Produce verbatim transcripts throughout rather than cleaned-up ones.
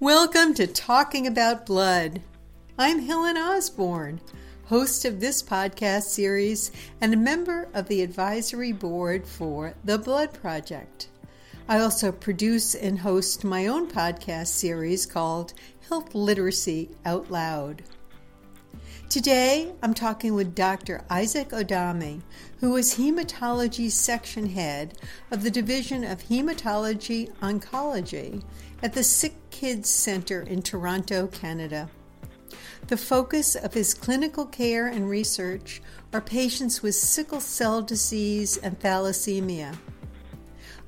Welcome to Talking About Blood. I'm Helen Osborne, host of this podcast series and a member of the advisory board for The Blood Project. I also produce and host my own podcast series called Health Literacy Out Loud. Today, I'm talking with Doctor Isaac Odame, who is Hematology Section Head of the Division of Hematology Oncology at the Sick Kids Center in Toronto, Canada. The focus of his clinical care and research are patients with sickle cell disease and thalassemia.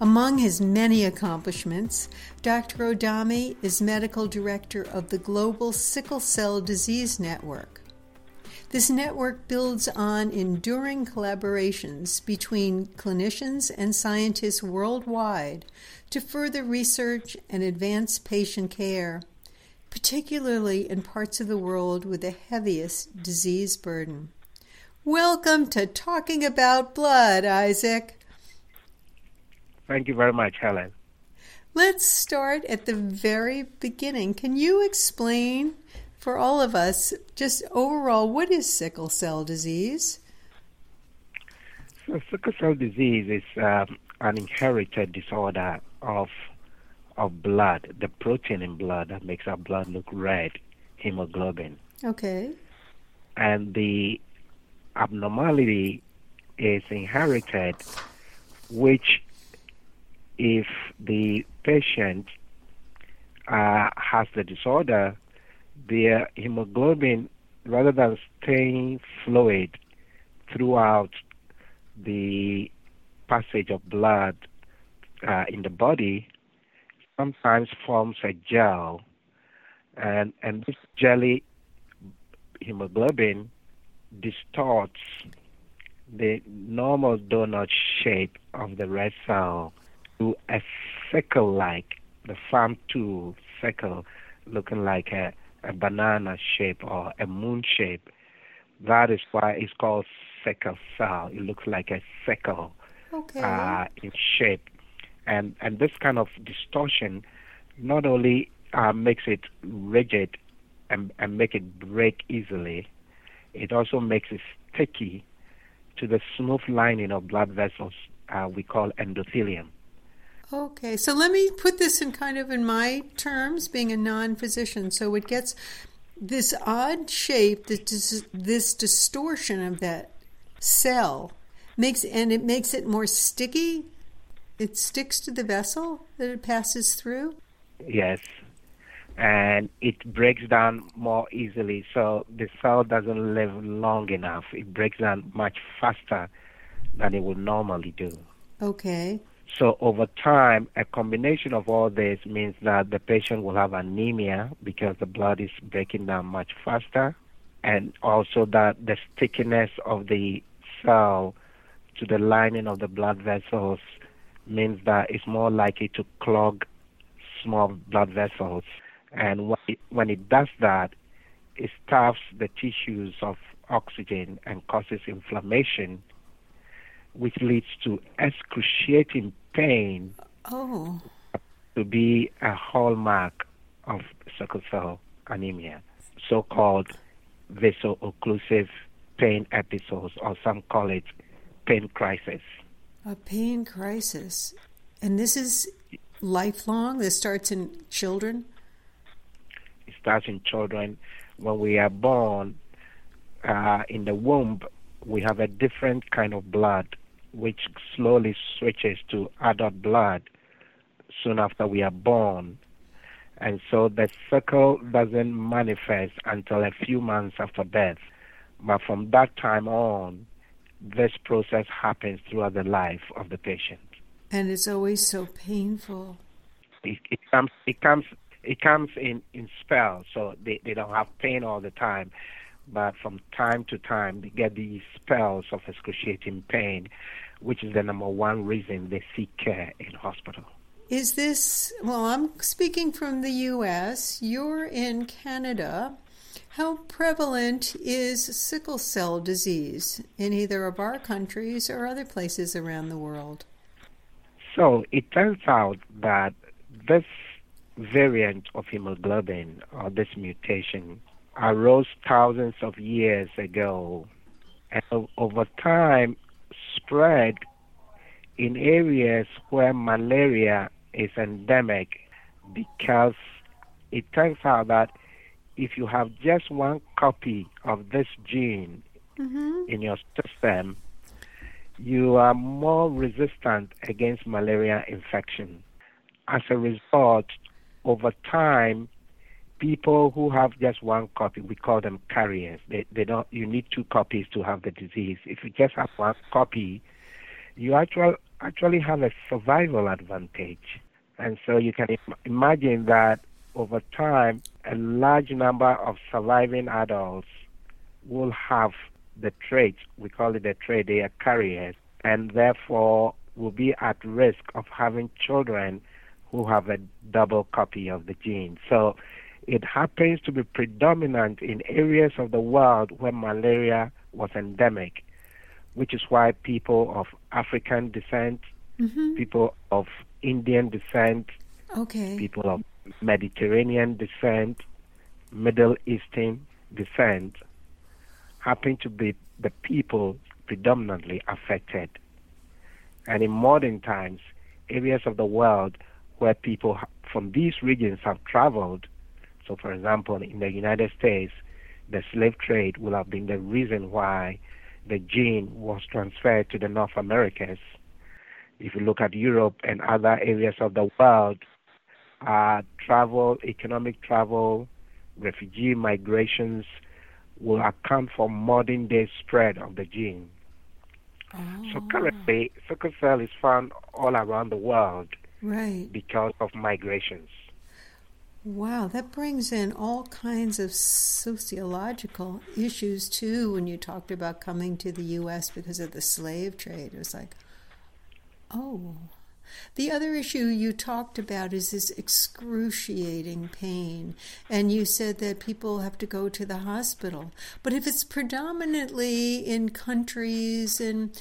Among his many accomplishments, Doctor Odame is Medical Director of the Global Sickle Cell Disease Network. This network builds on enduring collaborations between clinicians and scientists worldwide to further research and advance patient care, particularly in parts of the world with the heaviest disease burden. Welcome to Talking About Blood, Isaac. Thank you very much, Helen. Let's start at the very beginning. Can you explain for all of us, just overall, what is sickle cell disease? So sickle cell disease is um, an inherited disorder of of blood, the protein in blood that makes our blood look red, hemoglobin. Okay. And the abnormality is inherited, which if the patient uh, has the disorder, their hemoglobin, rather than staying fluid throughout the passage of blood uh, in the body, sometimes forms a gel. And, and this jelly hemoglobin distorts the normal donut shape of the red cell to a sickle-like, the farm two sickle, looking like a a banana shape or a moon shape. That is why it's called sickle cell. It looks like a sickle okay. uh, in shape. And and this kind of distortion not only uh, makes it rigid and, and make it break easily, it also makes it sticky to the smooth lining of blood vessels uh, we call endothelium. Okay, so let me put this in kind of in my terms, being a non-physician. So it gets this odd shape, this, this distortion of that cell, makes and it makes it more sticky? It sticks to the vessel that it passes through? Yes, and it breaks down more easily. So the cell doesn't live long enough. It breaks down much faster than it would normally do. Okay. So over time, a combination of all this means that the patient will have anemia because the blood is breaking down much faster, and also that the stickiness of the cell to the lining of the blood vessels means that it's more likely to clog small blood vessels. And when it, when it does that, it starves the tissues of oxygen and causes inflammation, which leads to excruciating pain oh. to be a hallmark of sickle cell anemia, so-called vaso-occlusive pain episodes, or some call it pain crisis. A pain crisis. And this is lifelong? This starts in children? It starts in children. When we are born uh, in the womb, we have a different kind of blood, which slowly switches to adult blood soon after we are born. And so the sickle doesn't manifest until a few months after birth. But from that time on, this process happens throughout the life of the patient. And it's always so painful. It, it comes it comes, it comes in, in spells, so they, they don't have pain all the time. But from time to time, they get these spells of excruciating pain, which is the number one reason they seek care in hospital. Is this, well, I'm speaking from the U S, you're in Canada. How prevalent is sickle cell disease in either of our countries or other places around the world? So it turns out that this variant of hemoglobin, or this mutation, arose thousands of years ago, and over time spread in areas where malaria is endemic, because it turns out that if you have just one copy of this gene mm-hmm. in your system, you are more resistant against malaria infection. As a result, over time, people who have just one copy, we call them carriers. They, they don't. You need two copies to have the disease. If you just have one copy, you actually actually have a survival advantage. And so you can im- imagine that over time, a large number of surviving adults will have the trait. We call it the trait. They are carriers, and therefore will be at risk of having children who have a double copy of the gene. So it happens to be predominant in areas of the world where malaria was endemic, which is why people of African descent, mm-hmm. people of Indian descent, okay. people of Mediterranean descent, Middle Eastern descent, happen to be the people predominantly affected. And in modern times, areas of the world where people from these regions have traveled, so for example, in the United States, the slave trade will have been the reason why the gene was transferred to the North Americas. If you look at Europe and other areas of the world, uh, travel, economic travel, refugee migrations will account for modern-day spread of the gene. Oh. So currently, sickle cell is found all around the world right. because of migrations. Wow, that brings in all kinds of sociological issues, too, when you talked about coming to the U S because of the slave trade. It was like, oh. The other issue you talked about is this excruciating pain, and you said that people have to go to the hospital. But if it's predominantly in countries in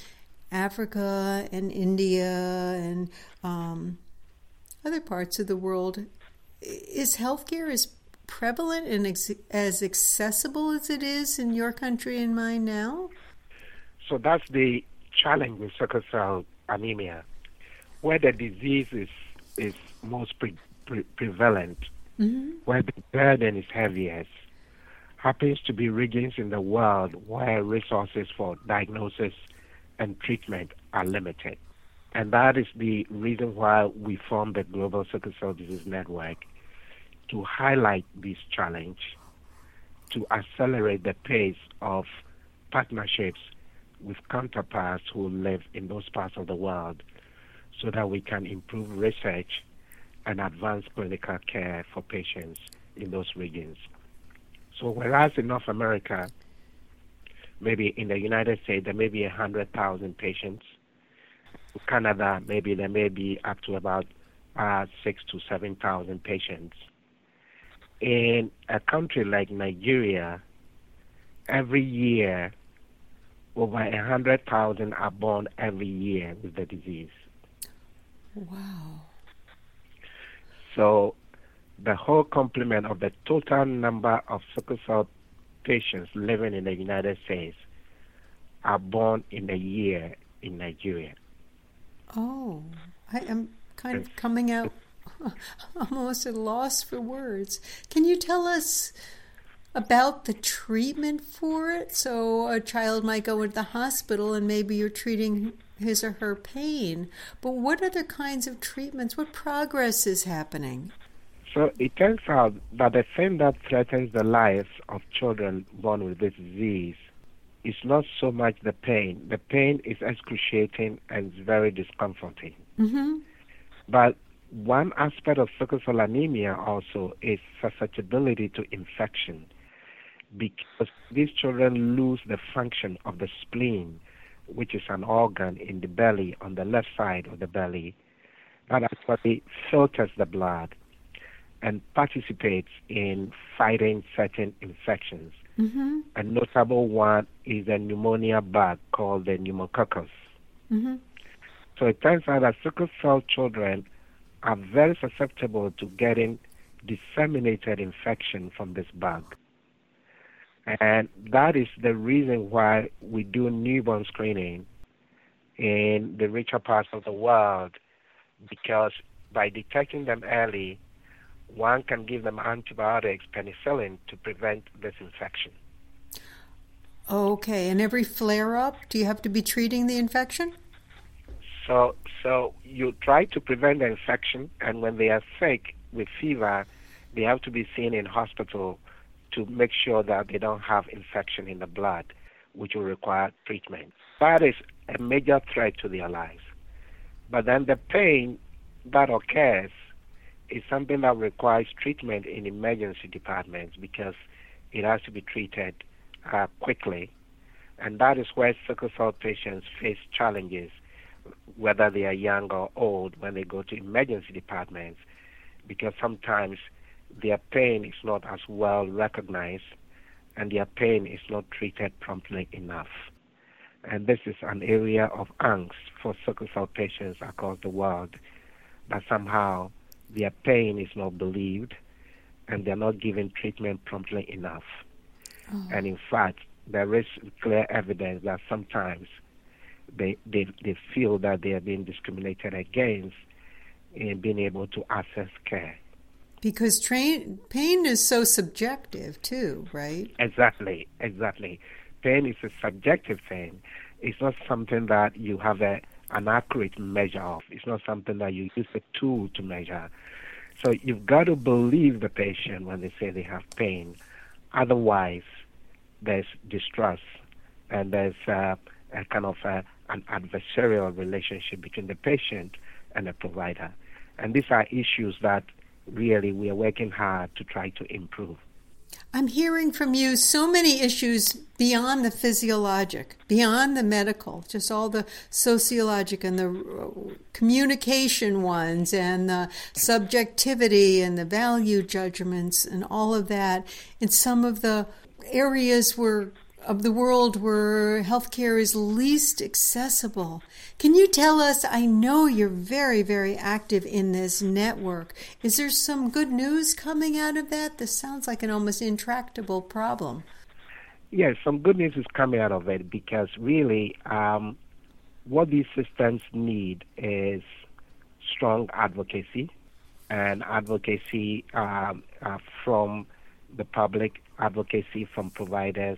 Africa and India and um, other parts of the world, is healthcare as prevalent and ex- as accessible as it is in your country and mine now? So that's the challenge with sickle cell anemia, where the disease is, is most pre- pre- prevalent, mm-hmm. where the burden is heaviest, happens to be regions in the world where resources for diagnosis and treatment are limited. And that is the reason why we formed the Global Sickle Cell Disease Network, to highlight this challenge, to accelerate the pace of partnerships with counterparts who live in those parts of the world, so that we can improve research and advance clinical care for patients in those regions. So whereas in North America, maybe in the United States, there may be one hundred thousand patients. In Canada, maybe there may be up to about uh, six to seven thousand patients. In a country like Nigeria, every year, over a hundred thousand are born every year with the disease. Wow! So, the whole complement of the total number of sickle cell patients living in the United States are born in a year in Nigeria. Oh, I am kind of coming out almost at a loss for words. Can you tell us about the treatment for it? So a child might go into the hospital and maybe you're treating his or her pain, but what other kinds of treatments, what progress is happening? So it turns out that the thing that threatens the lives of children born with this disease, it's not so much the pain. The pain is excruciating and it's very discomforting. Mm-hmm. But one aspect of sickle cell anemia also is susceptibility to infection, because these children lose the function of the spleen, which is an organ in the belly, on the left side of the belly, that actually filters the blood and participates in fighting certain infections. Mm-hmm. A notable one is a pneumonia bug called the pneumococcus. Mm-hmm. So it turns out that sickle cell children are very susceptible to getting disseminated infection from this bug. And that is the reason why we do newborn screening in the richer parts of the world, because by detecting them early, one can give them antibiotics, penicillin, to prevent this infection. Okay, and every flare-up, do you have to be treating the infection? So so you try to prevent the infection, and when they are sick with fever, they have to be seen in hospital to make sure that they don't have infection in the blood, which will require treatment. That is a major threat to their lives. But then the pain that occurs is something that requires treatment in emergency departments, because it has to be treated uh, quickly. And that is where sickle cell patients face challenges, whether they are young or old, when they go to emergency departments, because sometimes their pain is not as well recognized and their pain is not treated promptly enough. And this is an area of angst for sickle cell patients across the world, that somehow their pain is not believed and they're not given treatment promptly enough. Oh. And in fact, there is clear evidence that sometimes they, they, they feel that they are being discriminated against in being able to access care. Because train, pain is so subjective too, right? Exactly, exactly. Pain is a subjective thing. It's not something that you have a, an accurate measure of. It's not something that you use a tool to measure. So you've got to believe the patient when they say they have pain. Otherwise, there's distrust and there's a, a kind of a, an adversarial relationship between the patient and the provider. And these are issues that really we are working hard to try to improve. I'm hearing from you so many issues beyond the physiologic, beyond the medical, just all the sociologic and the communication ones and the subjectivity and the value judgments and all of that. In some of the areas where of the world where healthcare is least accessible. Can you tell us, I know you're very, very active in this network. Is there some good news coming out of that? This sounds like an almost intractable problem. Yes, some good news is coming out of it, because really um, what these systems need is strong advocacy, and advocacy um, uh, from the public, advocacy from providers,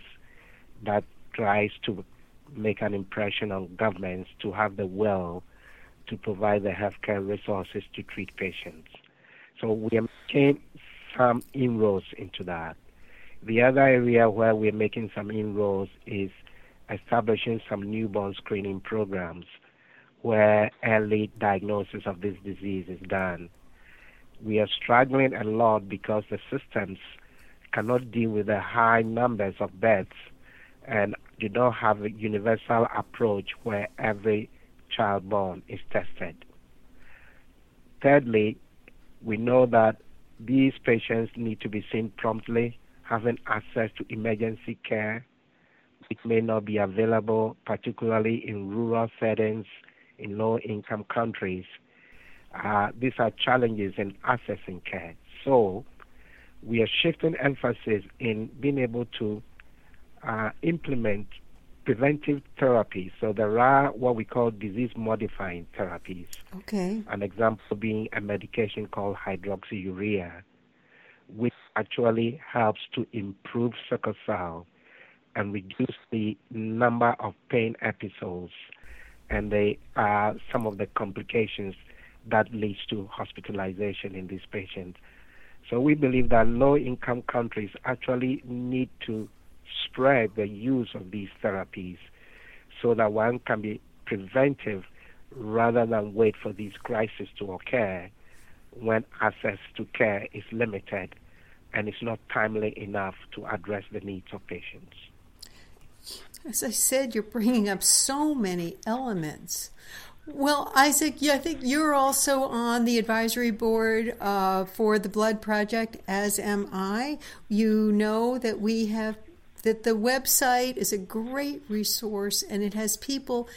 that tries to make an impression on governments to have the will to provide the healthcare resources to treat patients. So we are making some inroads into that. The other area where we're making some inroads is establishing some newborn screening programs where early diagnosis of this disease is done. We are struggling a lot because the systems cannot deal with the high numbers of births, and you don't have a universal approach where every child born is tested. Thirdly, we know that these patients need to be seen promptly, having access to emergency care, which may not be available, particularly in rural settings, in low-income countries. Uh, these are challenges in accessing care. So we are shifting emphasis in being able to Uh, implement preventive therapy. So there are what we call disease-modifying therapies. Okay. An example being a medication called hydroxyurea, which actually helps to improve sickle cell and reduce the number of pain episodes and the uh, some of the complications that leads to hospitalization in these patients. So we believe that low-income countries actually need to spread the use of these therapies so that one can be preventive rather than wait for these crises to occur when access to care is limited and it's not timely enough to address the needs of patients. As I said, you're bringing up so many elements. Well, Isaac, yeah, I think you're also on the advisory board uh, for the Blood Project, as am I. You know that we have that the website is a great resource, and it has people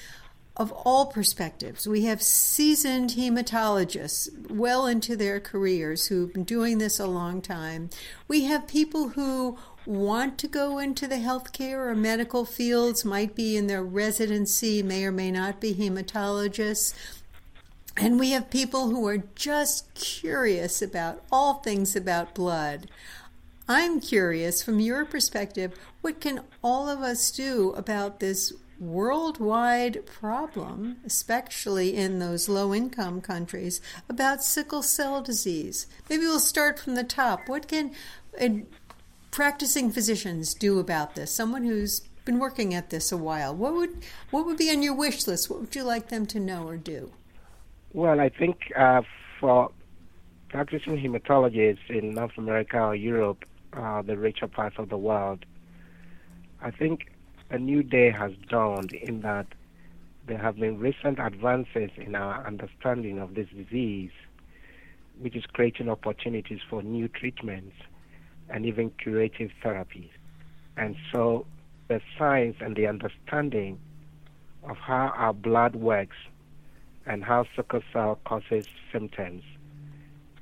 of all perspectives. We have seasoned hematologists well into their careers who've been doing this a long time. We have people who want to go into the healthcare or medical fields, might be in their residency, may or may not be hematologists. And we have people who are just curious about all things about blood. I'm curious, from your perspective, what can all of us do about this worldwide problem, especially in those low-income countries, about sickle cell disease? Maybe we'll start from the top. What can uh, practicing physicians do about this? Someone who's been working at this a while, what would what would be on your wish list? What would you like them to know or do? Well, I think uh, for practicing hematologists in North America or Europe, uh, the richer parts of the world, I think a new day has dawned in that there have been recent advances in our understanding of this disease, which is creating opportunities for new treatments and even curative therapies. And so the science and the understanding of how our blood works and how sickle cell causes symptoms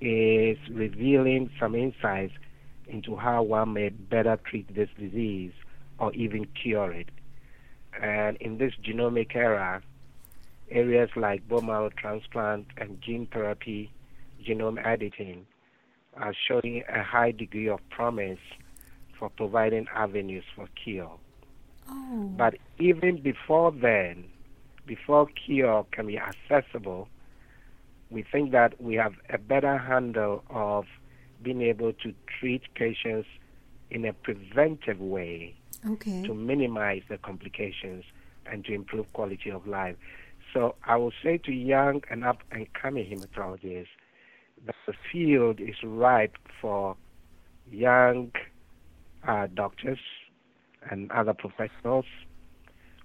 is revealing some insights into how one may better treat this disease or even cure it. And in this genomic era, areas like bone marrow transplant and gene therapy, genome editing, are showing a high degree of promise for providing avenues for cure. Oh. But even before then, before cure can be accessible, we think that we have a better handle of being able to treat patients in a preventive way. Okay. To minimize the complications and to improve quality of life. So I will say to young and up-and-coming hematologists that the field is ripe for young uh, doctors and other professionals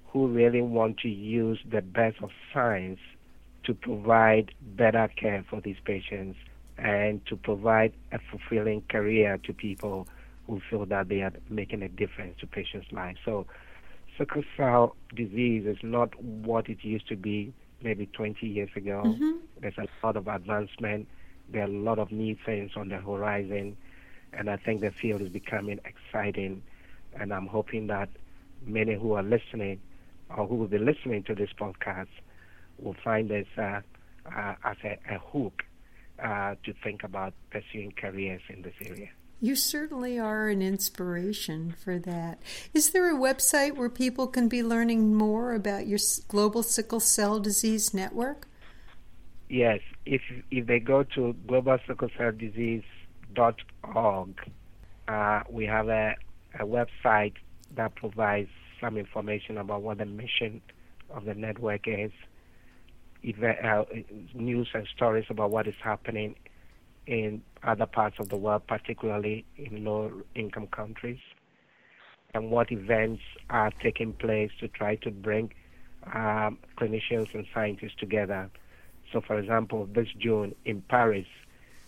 who really want to use the best of science to provide better care for these patients and to provide a fulfilling career to people who feel that they are making a difference to patients' lives. So sickle cell disease is not what it used to be maybe twenty years ago. Mm-hmm. There's a lot of advancement. There are a lot of new things on the horizon. And I think the field is becoming exciting. And I'm hoping that many who are listening or who will be listening to this podcast will find this uh, uh, as a, a hook uh, to think about pursuing careers in this area. You certainly are an inspiration for that. Is there a website where people can be learning more about your Global Sickle Cell Disease Network? Yes. If if they go to global sickle cell disease dot org, uh, we have a, a website that provides some information about what the mission of the network is, event, uh, news and stories about what is happening in other parts of the world, particularly in low-income countries, and what events are taking place to try to bring um, clinicians and scientists together. So, for example, this June in Paris,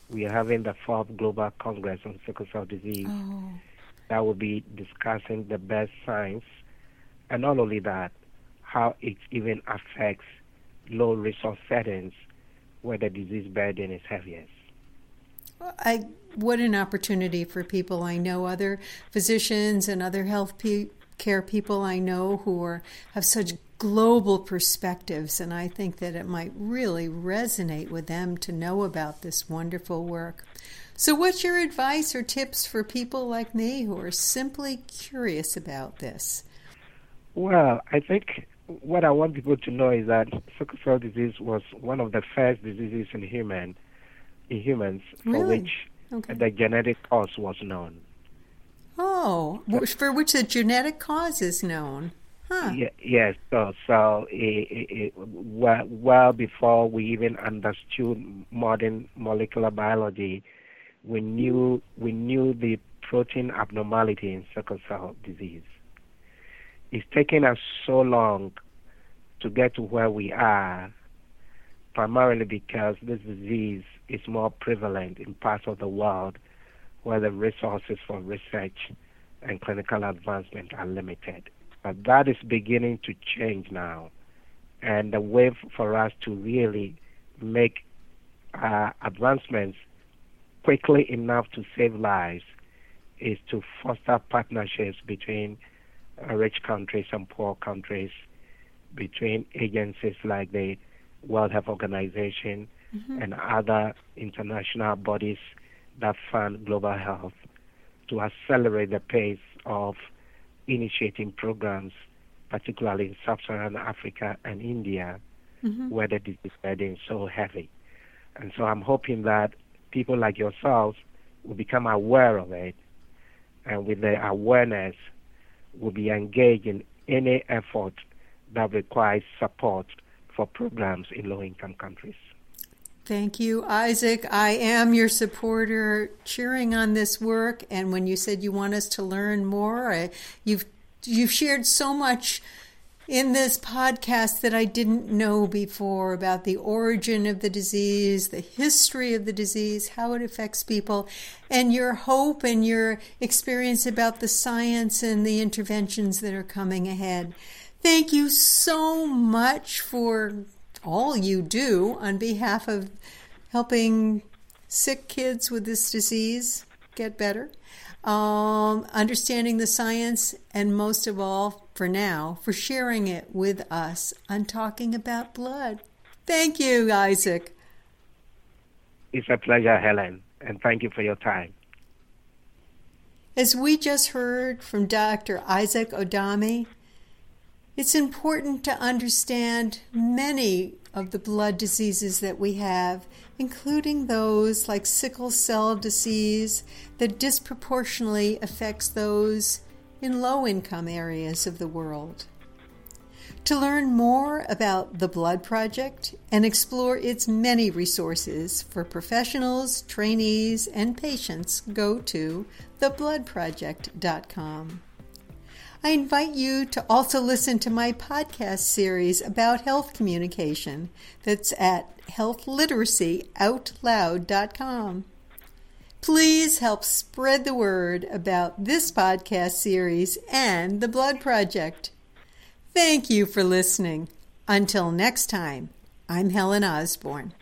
we are having the fourth Global Congress on Sickle Cell Disease. Oh. That will be discussing the best science, and not only that, how it even affects low-resource settings where the disease burden is heaviest. I, what an opportunity for people. I know other physicians and other health pe- care people I know who are, have such global perspectives, and I think that it might really resonate with them to know about this wonderful work. So what's your advice or tips for people like me who are simply curious about this? Well, I think what I want people to know is that sickle cell disease was one of the first diseases in humans In humans really? for which okay. the genetic cause was known. Oh, which, for which the genetic cause is known. Huh. Yes, yeah, yeah, so, so it, it, well, well before we even understood modern molecular biology, we knew we knew the protein abnormality in sickle cell disease. It's taken us so long to get to where we are, primarily because this disease is more prevalent in parts of the world where the resources for research and clinical advancement are limited. But that is beginning to change now, and a way for us to really make uh, advancements quickly enough to save lives is to foster partnerships between rich countries and poor countries, between agencies like the World Health Organization mm-hmm. and other international bodies that fund global health, to accelerate the pace of initiating programs, particularly in sub-Saharan Africa and India, mm-hmm. where the disease burden is so heavy. And so I'm hoping that people like yourselves will become aware of it, and with the awareness will be engaged in any effort that requires support for programs in low-income countries. Thank you, Isaac. I am your supporter, cheering on this work. And when you said you want us to learn more, I, you've you've shared so much in this podcast that I didn't know before about the origin of the disease, the history of the disease, how it affects people, and your hope and your experience about the science and the interventions that are coming ahead. Thank you so much for all you do on behalf of helping sick kids with this disease get better, um, understanding the science, and most of all, for now, for sharing it with us on Talking About Blood. Thank you, Isaac. It's a pleasure, Helen, and thank you for your time. As we just heard from Doctor Isaac Odame, it's important to understand many of the blood diseases that we have, including those like sickle cell disease that disproportionately affects those in low-income areas of the world. To learn more about The Blood Project and explore its many resources for professionals, trainees, and patients, go to the blood project dot com. I invite you to also listen to my podcast series about health communication that's at health literacy out loud dot com. Please help spread the word about this podcast series and The Blood Project. Thank you for listening. Until next time, I'm Helen Osborne.